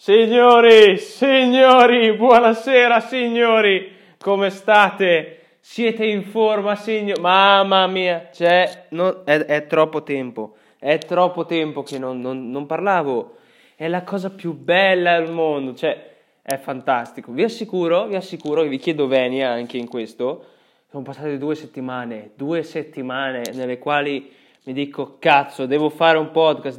Signori, buonasera signori, come state? Siete in forma signori? Mamma mia, cioè, è troppo tempo, che non parlavo, è la cosa più bella al mondo, cioè, è fantastico. Vi assicuro, vi chiedo venia anche in questo, sono passate due settimane nelle quali mi dico, cazzo, devo fare un podcast,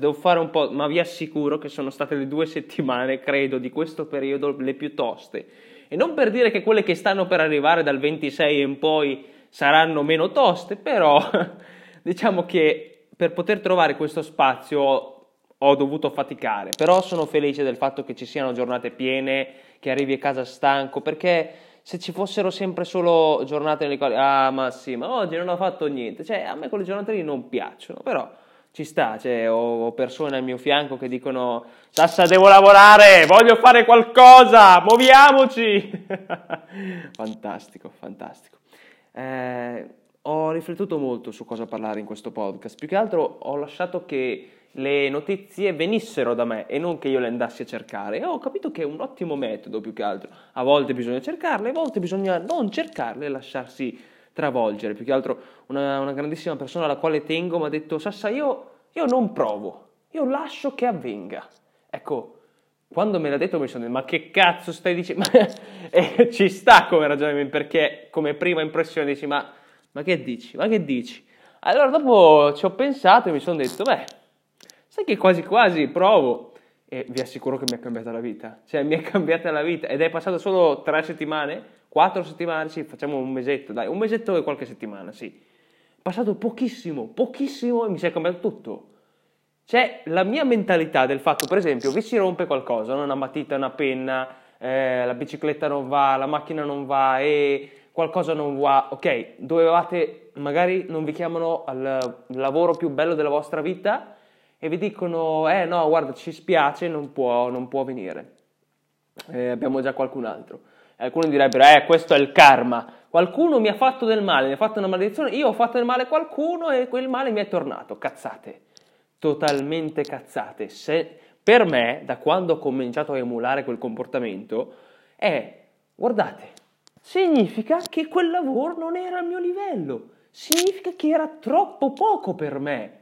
ma vi assicuro che sono state le 2 settimane, credo, di questo periodo le più toste. E non per dire che quelle che stanno per arrivare dal 26 in poi saranno meno toste, però diciamo che per poter trovare questo spazio ho dovuto faticare. Però sono felice del fatto che ci siano giornate piene, che arrivi a casa stanco, perché se ci fossero sempre solo giornate nelle quali ma sì, ma oggi non ho fatto niente, cioè a me quelle giornate lì non piacciono, però ci sta, cioè ho persone al mio fianco che dicono Sassa devo lavorare, voglio fare qualcosa, muoviamoci. fantastico. Ho riflettuto molto su cosa parlare in questo podcast, più che altro ho lasciato che le notizie venissero da me e non che io le andassi a cercare, e ho capito che è un ottimo metodo. Più che altro a volte bisogna cercarle, a volte bisogna non cercarle e lasciarsi travolgere. Più che altro una grandissima persona alla quale tengo mi ha detto Sassa, io non provo, io lascio che avvenga. Ecco, quando me l'ha detto mi sono detto ma che cazzo stai dicendo? E ci sta come ragionamento, perché come prima impressione dici ma che dici? Allora dopo ci ho pensato e mi sono detto beh, sai che quasi provo, e vi assicuro che mi è cambiata la vita, cioè mi è cambiata la vita, ed è passato solo 4 settimane, sì, facciamo un mesetto e qualche settimana, sì, è passato pochissimo e mi si è cambiato tutto. C'è la mia mentalità del fatto, per esempio, vi si rompe qualcosa, una matita, una penna, la bicicletta non va, la macchina non va e qualcosa non va, ok, dovevate, magari non vi chiamano al lavoro più bello della vostra vita, e vi dicono, no, guarda, ci spiace, non può venire, abbiamo già qualcun altro. Alcuni direbbero, questo è il karma, qualcuno mi ha fatto del male, mi ha fatto una maledizione, io ho fatto del male a qualcuno e quel male mi è tornato. Cazzate, totalmente cazzate. Per me, da quando ho cominciato a emulare quel comportamento, guardate, significa che quel lavoro non era al mio livello, significa che era troppo poco per me.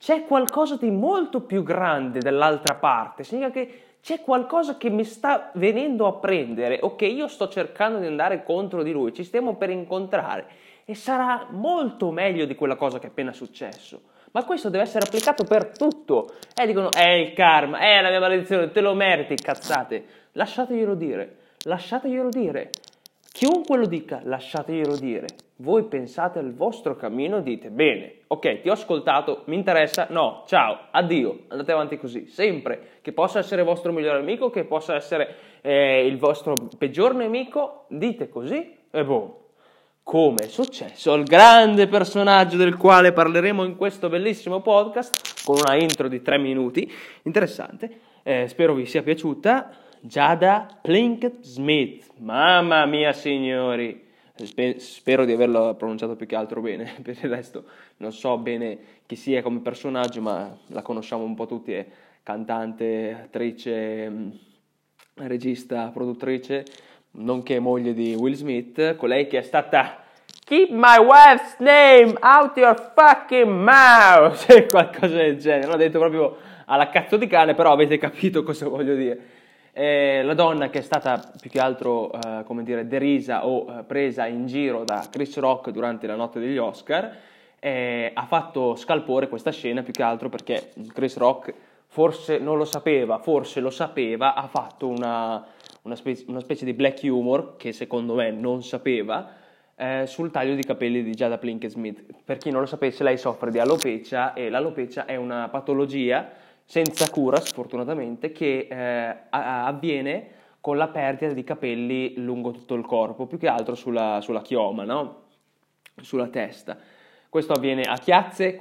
C'è qualcosa di molto più grande dall'altra parte, significa che c'è qualcosa che mi sta venendo a prendere, o che io sto cercando di andare contro di lui, ci stiamo per incontrare e sarà molto meglio di quella cosa che è appena successo. Ma questo deve essere applicato per tutto. Dicono, il karma, la mia maledizione, te lo meriti, cazzate. Lasciateglielo dire. Chiunque lo dica, lasciateglielo dire. Voi pensate al vostro cammino e dite, bene, ok, ti ho ascoltato, mi interessa, no, ciao, addio, andate avanti così, sempre, che possa essere il vostro migliore amico, che possa essere il vostro peggior nemico, dite così e boom. Come è successo al grande personaggio del quale parleremo in questo bellissimo podcast, con una intro di 3 minuti, interessante, spero vi sia piaciuta, Jada Pinkett Smith, mamma mia signori. Spero di averlo pronunciato più che altro bene, per il resto non so bene chi sia come personaggio, ma la conosciamo un po' tutti, è cantante, attrice, regista, produttrice, nonché moglie di Will Smith, colei che è stata Keep my wife's name out your fucking mouth, qualcosa del genere, l'ho detto proprio alla cazzo di cane, però avete capito cosa voglio dire. La donna che è stata più che altro derisa o presa in giro da Chris Rock durante la notte degli Oscar, ha fatto scalpore questa scena più che altro perché Chris Rock forse non lo sapeva, forse lo sapeva, ha fatto una specie di black humor che secondo me non sapeva, sul taglio di capelli di Jada Pinkett Smith. Per chi non lo sapesse, lei soffre di alopecia e l'alopecia è una patologia senza cura, sfortunatamente, che avviene con la perdita di capelli lungo tutto il corpo, più che altro sulla chioma, no? Sulla testa. Questo avviene a chiazze,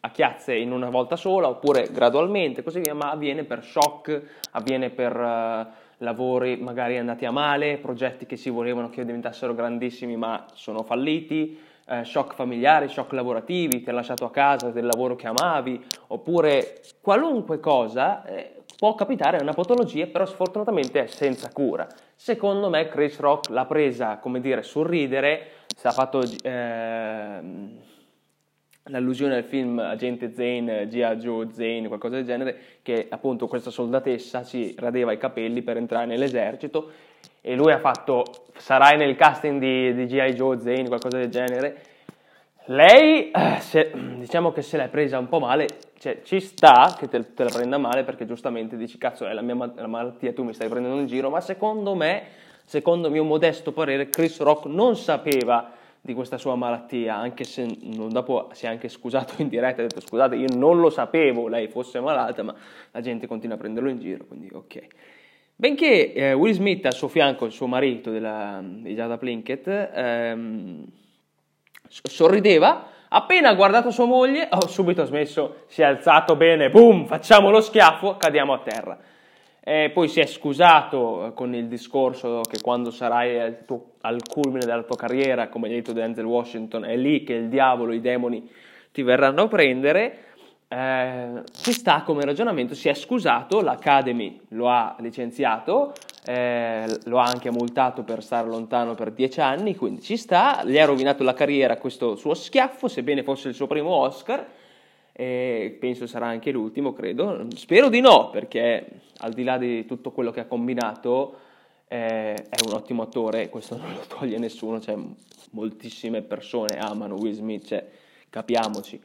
a chiazze in una volta sola, oppure gradualmente, così via, ma avviene per shock, avviene per lavori magari andati a male, progetti che si volevano che diventassero grandissimi ma sono falliti, shock familiari, shock lavorativi, ti ha lasciato a casa del lavoro che amavi, oppure qualunque cosa, Può capitare, è una patologia, però sfortunatamente è senza cura. Secondo me Chris Rock l'ha presa, come dire, sul ridere, si è fatto l'allusione al film Agente Zane, G.I. Joe Zane, qualcosa del genere, che appunto questa soldatessa si radeva i capelli per entrare nell'esercito e lui ha fatto, sarai nel casting di G.I. Joe Zane, qualcosa del genere. Lei, diciamo che se l'è presa un po' male, cioè ci sta che te la prenda male, perché giustamente dici cazzo è la mia malattia, tu mi stai prendendo in giro, ma secondo me, secondo il mio modesto parere, Chris Rock non sapeva di questa sua malattia, anche se non, dopo si è anche scusato in diretta, ha detto scusate io non lo sapevo, lei fosse malata, ma la gente continua a prenderlo in giro, quindi ok. Benché Will Smith al suo fianco, il suo marito di Jada Pinkett, sorrideva, appena ha guardato sua moglie, ho subito smesso, si è alzato bene, boom, facciamo lo schiaffo, cadiamo a terra. Poi si è scusato con il discorso che quando sarai al culmine della tua carriera, come ha detto Denzel Washington, è lì che il diavolo, i demoni ti verranno a prendere. Ci sta come ragionamento, si è scusato, l'Academy lo ha licenziato, lo ha anche multato per stare lontano per 10 anni, quindi ci sta, gli ha rovinato la carriera questo suo schiaffo, sebbene fosse il suo primo Oscar, penso sarà anche l'ultimo, credo, spero di no, perché al di là di tutto quello che ha combinato è un ottimo attore, questo non lo toglie nessuno, cioè, moltissime persone amano Will Smith, cioè, capiamoci.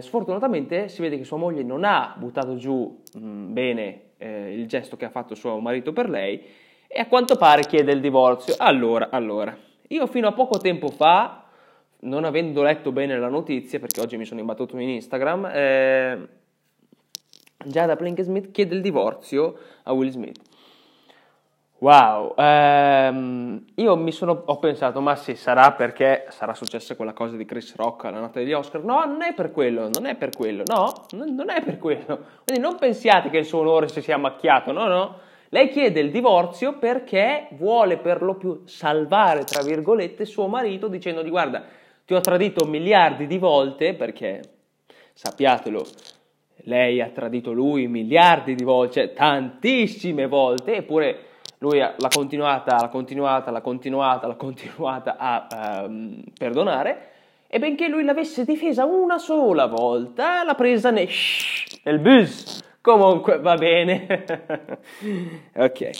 Sfortunatamente si vede che sua moglie non ha buttato giù bene il gesto che ha fatto suo marito per lei e a quanto pare chiede il divorzio. Allora, io fino a poco tempo fa, non avendo letto bene la notizia, perché oggi mi sono imbattuto in Instagram, Jada Pinkett Smith chiede il divorzio a Will Smith. Wow, io ho pensato, ma sì, sarà perché sarà successa quella cosa di Chris Rock alla notte degli Oscar? No, non è per quello, quindi non pensiate che il suo onore si sia macchiato, no, lei chiede il divorzio perché vuole per lo più salvare, tra virgolette, suo marito dicendogli guarda, ti ho tradito miliardi di volte, perché sappiatelo, lei ha tradito lui miliardi di volte, cioè tantissime volte, eppure lui l'ha continuata a perdonare, e benché lui l'avesse difesa una sola volta, l'ha presa nel bus. Comunque, va bene. Ok,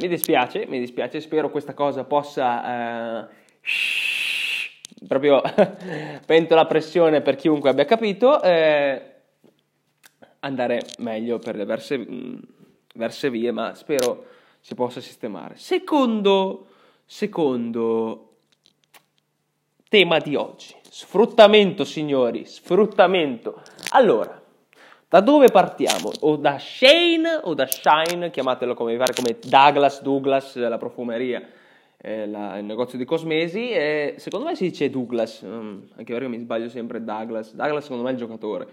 mi dispiace, spero questa cosa possa... proprio pento la pressione per chiunque abbia capito, andare meglio per le verse vie, ma spero si possa sistemare. Secondo tema di oggi, sfruttamento, signori, sfruttamento. Allora, da dove partiamo? O da Shein o da Shine, chiamatelo come vi pare, come Douglas, la profumeria, il negozio di cosmesi, secondo me si dice Douglas, anche perché mi sbaglio sempre, Douglas secondo me è il giocatore,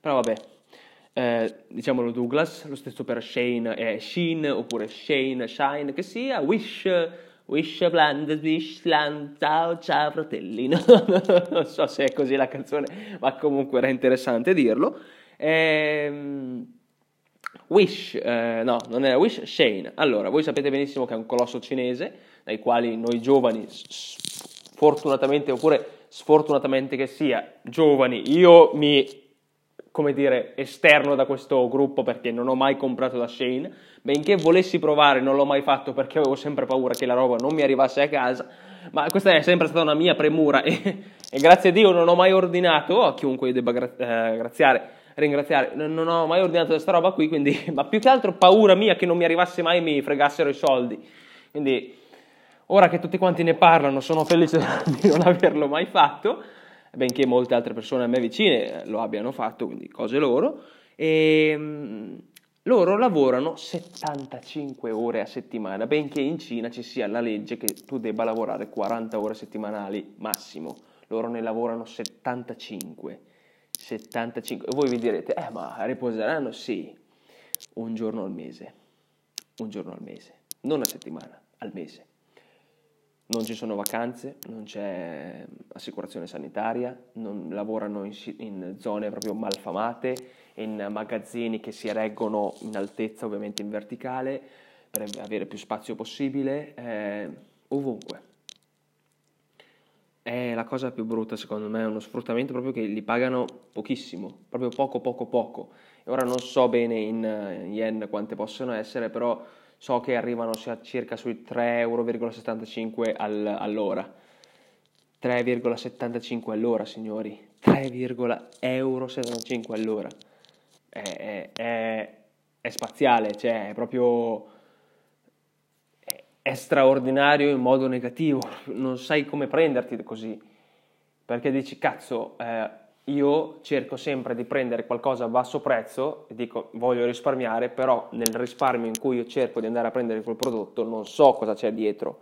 però vabbè. Diciamolo Douglas, lo stesso per Shein, Shein oppure Shine che sia, Wish, ciao fratellino, non so se è così la canzone, ma comunque era interessante dirlo, Shein, allora voi sapete benissimo che è un colosso cinese, dai quali noi giovani, fortunatamente oppure sfortunatamente che sia, giovani, io mi... come dire, esterno da questo gruppo perché non ho mai comprato da Shein, benché volessi provare non l'ho mai fatto perché avevo sempre paura che la roba non mi arrivasse a casa, ma questa è sempre stata una mia premura e grazie a Dio non ho mai ordinato, a chiunque debba ringraziare, non ho mai ordinato questa roba qui, quindi, ma più che altro paura mia che non mi arrivasse mai e mi fregassero i soldi, quindi ora che tutti quanti ne parlano sono felice di non averlo mai fatto, benché molte altre persone a me vicine lo abbiano fatto, quindi cose loro, e loro lavorano 75 ore a settimana, benché in Cina ci sia la legge che tu debba lavorare 40 ore settimanali massimo, loro ne lavorano 75, e voi vi direte, ma riposeranno? Sì, un giorno al mese, non a settimana, al mese. Non ci sono vacanze, non c'è assicurazione sanitaria, non lavorano in zone proprio malfamate, in magazzini che si reggono in altezza, ovviamente in verticale, per avere più spazio possibile, ovunque. È la cosa più brutta, secondo me, è uno sfruttamento proprio che li pagano pochissimo, proprio poco. E ora non so bene in yen quante possono essere, però so che arrivano circa sui 3,75 euro all'ora. 3,75 all'ora, signori. 3,75 all'ora. È spaziale, cioè è proprio... è straordinario in modo negativo, non sai come prenderti così, perché dici cazzo, io cerco sempre di prendere qualcosa a basso prezzo e dico voglio risparmiare, però nel risparmio in cui io cerco di andare a prendere quel prodotto non so cosa c'è dietro,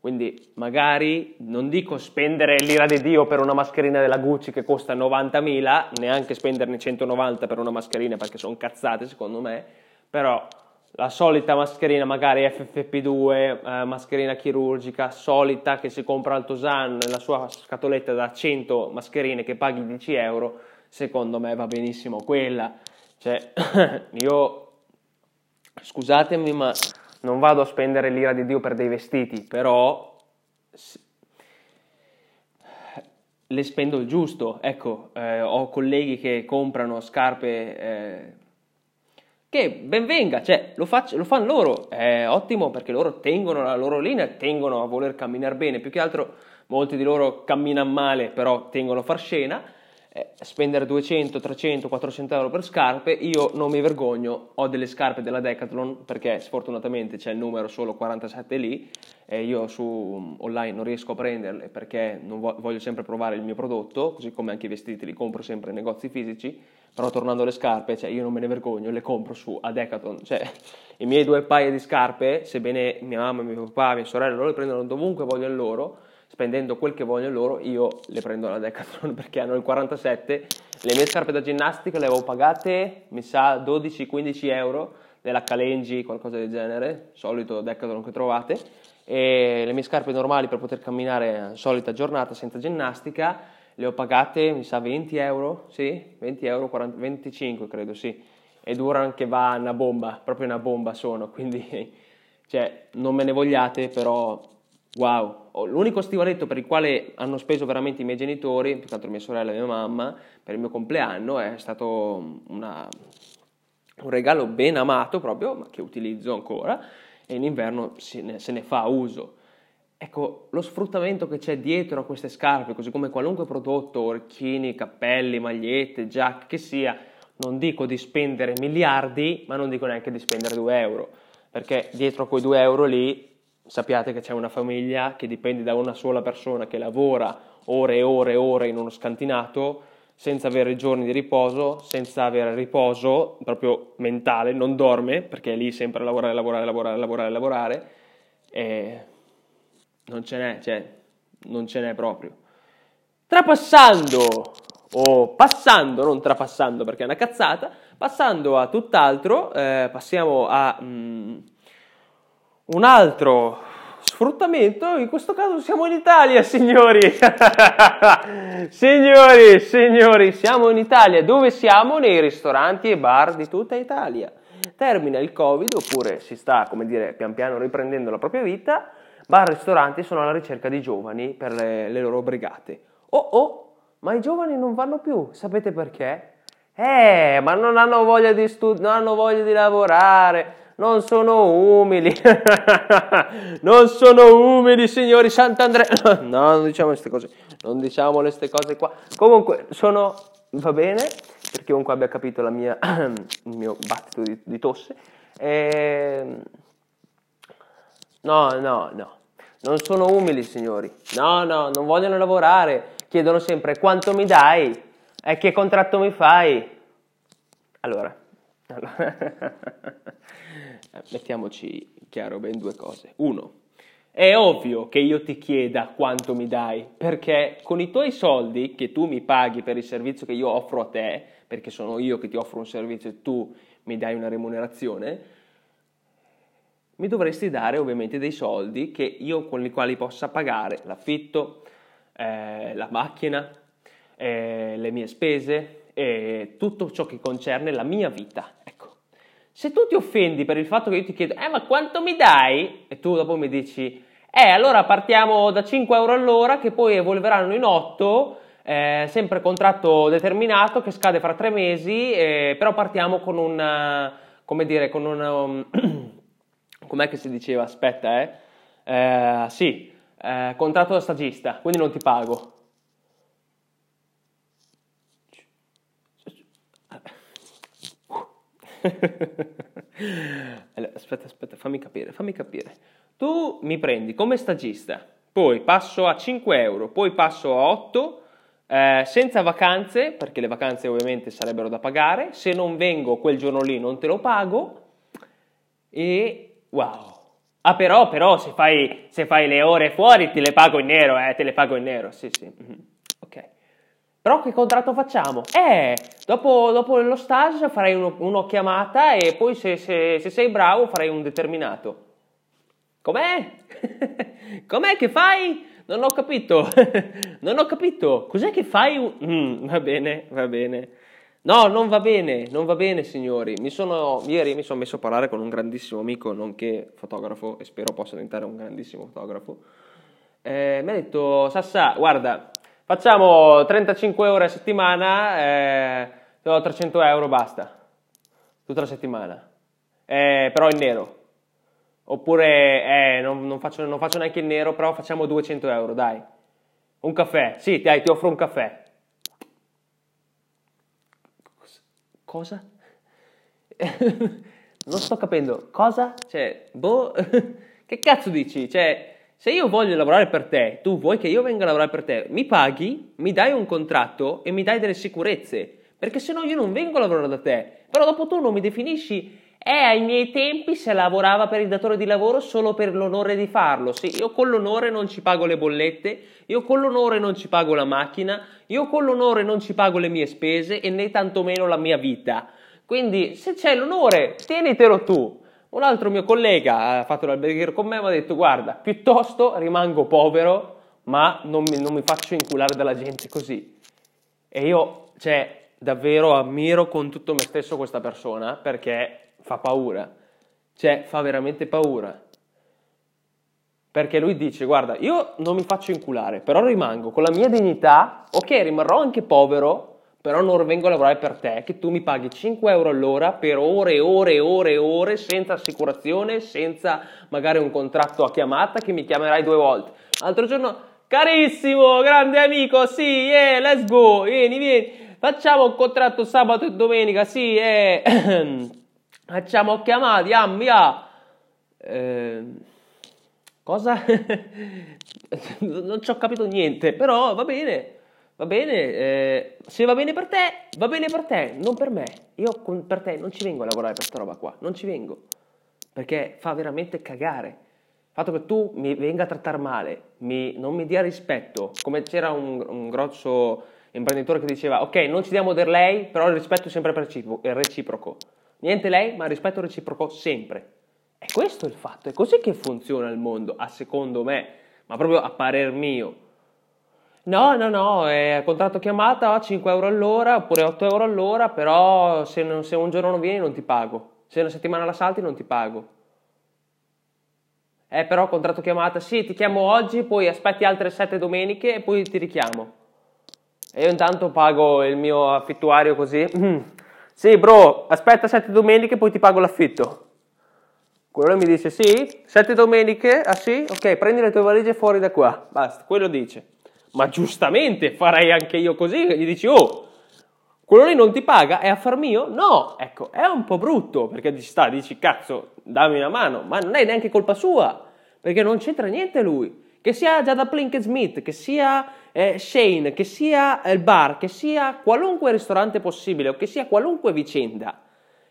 quindi magari non dico spendere l'ira di Dio per una mascherina della Gucci che costa 90.000, neanche spenderne 190 per una mascherina perché sono cazzate secondo me, però la solita mascherina magari FFP2, mascherina chirurgica, solita che si compra al Tosan nella sua scatoletta da 100 mascherine che paghi 10 euro, secondo me va benissimo quella. Cioè, io, scusatemi, ma non vado a spendere l'ira di Dio per dei vestiti, però le spendo il giusto. Ecco, ho colleghi che comprano scarpe... che ben venga, cioè lo fanno loro, è ottimo perché loro tengono la loro linea, tengono a voler camminare bene, più che altro molti di loro camminano male però tengono a far scena, spendere 200, 300, 400 euro per scarpe, io non mi vergogno, ho delle scarpe della Decathlon perché sfortunatamente c'è il numero solo 47 lì, e io su online non riesco a prenderle perché non voglio sempre provare il mio prodotto, così come anche i vestiti li compro sempre in negozi fisici, però tornando alle scarpe, cioè io non me ne vergogno, le compro su a Decathlon, cioè i miei 2 paia di scarpe, sebbene mia mamma, mio papà, mia sorella, loro le prendono dovunque vogliono loro, spendendo quel che vogliono loro, io le prendo alla Decathlon perché hanno il 47, le mie scarpe da ginnastica le avevo pagate, mi sa, 12-15 euro, della Kalenji, qualcosa del genere, solito Decathlon che trovate, e le mie scarpe normali per poter camminare solita giornata senza ginnastica, le ho pagate, mi sa, 20 euro, sì, 20 euro, 40, 25 credo, sì, e durano che va una bomba, proprio una bomba sono, quindi, cioè, non me ne vogliate, però, wow, l'unico stivaletto per il quale hanno speso veramente i miei genitori, più che altro mia sorella e mia mamma, per il mio compleanno, è stato un regalo ben amato proprio, ma che utilizzo ancora, e in inverno se ne fa uso. Ecco, lo sfruttamento che c'è dietro a queste scarpe, così come qualunque prodotto, orecchini, cappelli, magliette, giacche, che sia, non dico di spendere miliardi, ma non dico neanche di spendere 2 euro, perché dietro a quei 2 euro lì, sappiate che c'è una famiglia che dipende da una sola persona che lavora ore e ore e ore in uno scantinato, senza avere giorni di riposo, senza avere riposo proprio mentale, non dorme, perché è lì sempre a lavorare, e... non ce n'è, cioè, non ce n'è proprio. Passando, perché è una cazzata, passando a tutt'altro, passiamo a un altro sfruttamento, in questo caso siamo in Italia, signori! signori, siamo in Italia, dove siamo? Nei ristoranti e bar di tutta Italia. Termina il Covid, oppure si sta, come dire, pian piano riprendendo la propria vita, bar e ristoranti sono alla ricerca di giovani per le loro brigate. Oh, ma i giovani non vanno più, sapete perché? Ma non hanno voglia di non hanno voglia di lavorare, non sono umili, signori Sant'Andrea, no, non diciamo queste cose qua, comunque sono, va bene, per chiunque abbia capito la mia, il mio battito di tosse, no. Non sono umili, signori, no, non vogliono lavorare, chiedono sempre quanto mi dai e che contratto mi fai. Allora. Mettiamoci chiaro ben 2 cose. 1, è ovvio che io ti chieda quanto mi dai, perché con i tuoi soldi che tu mi paghi per il servizio che io offro a te, perché sono io che ti offro un servizio e tu mi dai una remunerazione, mi dovresti dare ovviamente dei soldi che io con i quali possa pagare l'affitto, la macchina, le mie spese tutto ciò che concerne la mia vita. Ecco, se tu ti offendi per il fatto che io ti chiedo ma quanto mi dai? E tu dopo mi dici allora partiamo da 5 euro all'ora che poi evolveranno in 8, sempre contratto determinato che scade fra 3 mesi, però partiamo con un, come dire, con un com'è che si diceva? Aspetta, contratto da stagista, quindi non ti pago. Allora, aspetta, fammi capire. Tu mi prendi come stagista, poi passo a 5 euro, poi passo a 8, senza vacanze, perché le vacanze ovviamente sarebbero da pagare. Se non vengo quel giorno lì non te lo pago. E wow. Ah, però se fai le ore fuori te le pago in nero, sì. Ok. Però che contratto facciamo? Dopo lo stage farei una chiamata e poi se sei bravo farei un determinato. Com'è? Com'è che fai? Non ho capito. Cos'è che fai? Va bene. No, non va bene, signori. Ieri mi sono messo a parlare con un grandissimo amico, nonché fotografo, e spero possa diventare un grandissimo fotografo. Mi ha detto, Sassà, guarda, facciamo 35 ore a settimana, ti do 300 euro, basta. Tutta la settimana. Però in nero. Oppure, non faccio neanche il nero, però facciamo 200 euro, dai. Un caffè. Sì, dai, ti offro un caffè. Cosa? Non sto capendo. Cosa? Cioè, boh. Che cazzo dici? Cioè, se io voglio lavorare per te, tu vuoi che io venga a lavorare per te, mi paghi, mi dai un contratto e mi dai delle sicurezze. Perché se no io non vengo a lavorare da te. Però dopo tu non mi definisci... ai miei tempi se lavorava per il datore di lavoro solo per l'onore di farlo. Sì, io con l'onore non ci pago le bollette, io con l'onore non ci pago la macchina, io con l'onore non ci pago le mie spese e né tantomeno la mia vita. Quindi se c'è l'onore, tienitelo tu. Un altro mio collega ha fatto l'alberghiero con me, mi ha detto guarda, piuttosto rimango povero ma non mi faccio inculare dalla gente così. E io, cioè, davvero ammiro con tutto me stesso questa persona perché... fa paura, cioè fa veramente paura, perché lui dice guarda io non mi faccio inculare però rimango con la mia dignità, ok rimarrò anche povero però non vengo a lavorare per te che tu mi paghi 5 euro all'ora per ore e ore e ore e ore senza assicurazione, senza magari un contratto a chiamata che mi chiamerai 2 volte. L'altro giorno, carissimo grande amico, sì, let's go, vieni, facciamo un contratto sabato e domenica, sì, facciamo chiamati, via. Cosa? Non ci ho capito niente, però va bene, se va bene per te, non per me. Io per te non ci vengo a lavorare per questa roba qua, non ci vengo, perché fa veramente cagare. Il fatto che tu mi venga a trattare male, non mi dia rispetto, come c'era un grosso imprenditore che diceva, ok, non ci diamo del lei, però il rispetto è sempre reciproco. Niente lei, ma rispetto reciproco sempre. E questo è il fatto, è così che funziona il mondo, a secondo me, ma proprio a parer mio. No, è contratto chiamata a 5 euro all'ora, oppure 8 euro all'ora, però se un giorno non vieni non ti pago, se una settimana la salti non ti pago. Però contratto chiamata, sì, ti chiamo oggi, poi aspetti altre 7 domeniche e poi ti richiamo. E io intanto pago il mio affittuario così... Sì, bro, aspetta 7 domeniche, poi ti pago l'affitto. Quello mi dice, sì, 7 domeniche, ah sì? Ok, prendi le tue valigie fuori da qua. Basta, quello dice. Ma giustamente farei anche io così, gli dici, oh, quello lì non ti paga, è affar mio? No, ecco, è un po' brutto, perché dici, cazzo, dammi una mano, ma non è neanche colpa sua, perché non c'entra niente lui. Che sia Jada Pinkett Smith, che sia Shein, che sia il bar, che sia qualunque ristorante possibile o che sia qualunque vicenda,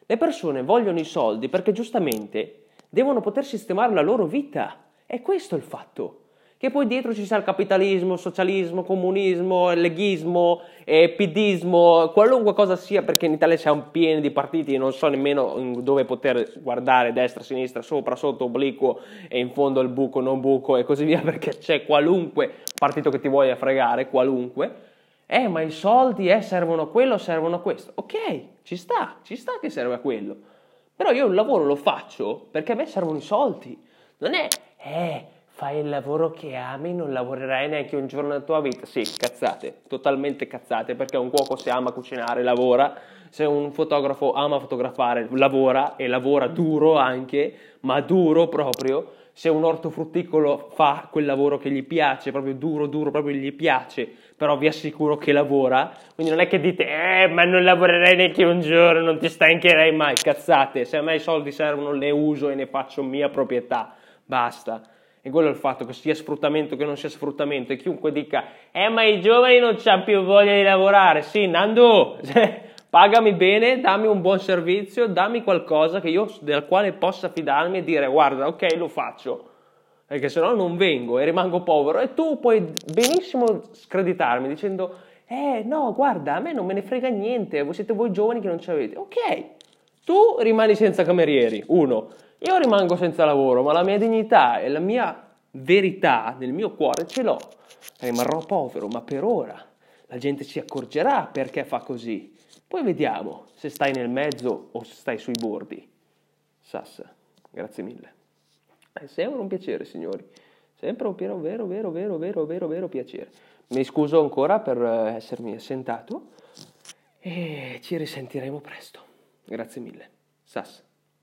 le persone vogliono i soldi perché giustamente devono poter sistemare la loro vita. E questo è il fatto, che poi dietro ci sia il capitalismo, il socialismo, il comunismo, il leghismo, il pidismo, qualunque cosa sia, perché in Italia siamo pieni di partiti e non so nemmeno dove poter guardare, destra, sinistra, sopra, sotto, obliquo e in fondo il buco, non buco e così via, perché c'è qualunque partito che ti voglia fregare, qualunque. ma i soldi servono a quello, servono a questo. Ok, ci sta che serve a quello. Però io il lavoro lo faccio perché a me servono i soldi. Non è, fai il lavoro che ami, non lavorerai neanche un giorno della tua vita. Sì, cazzate, totalmente cazzate, perché un cuoco se ama cucinare lavora, se un fotografo ama fotografare lavora, e lavora duro anche, ma duro proprio, se un ortofrutticolo fa quel lavoro che gli piace, proprio duro, duro, proprio gli piace, però vi assicuro che lavora, quindi non è che dite, ma non lavorerai neanche un giorno, non ti stancherai mai, cazzate, se a me i soldi servono ne uso e ne faccio mia proprietà, basta. E quello è il fatto, che sia sfruttamento che non sia sfruttamento, e chiunque dica ma i giovani non c'hanno più voglia di lavorare, sì Nando, pagami bene, dammi un buon servizio, dammi qualcosa che io, del quale possa fidarmi e dire guarda ok lo faccio, perché se no non vengo e rimango povero, e tu puoi benissimo screditarmi dicendo no guarda a me non me ne frega niente, siete voi giovani che non ce l'avete. Ok, tu rimani senza camerieri, uno. Io rimango senza lavoro, ma la mia dignità e la mia verità nel mio cuore ce l'ho. Rimarrò povero, ma per ora la gente si accorgerà perché fa così. Poi vediamo se stai nel mezzo o se stai sui bordi. Sassa, grazie mille. È sempre un piacere, signori. Sempre un vero piacere. Mi scuso ancora per essermi assentato e ci risentiremo presto. Grazie mille. Sassa.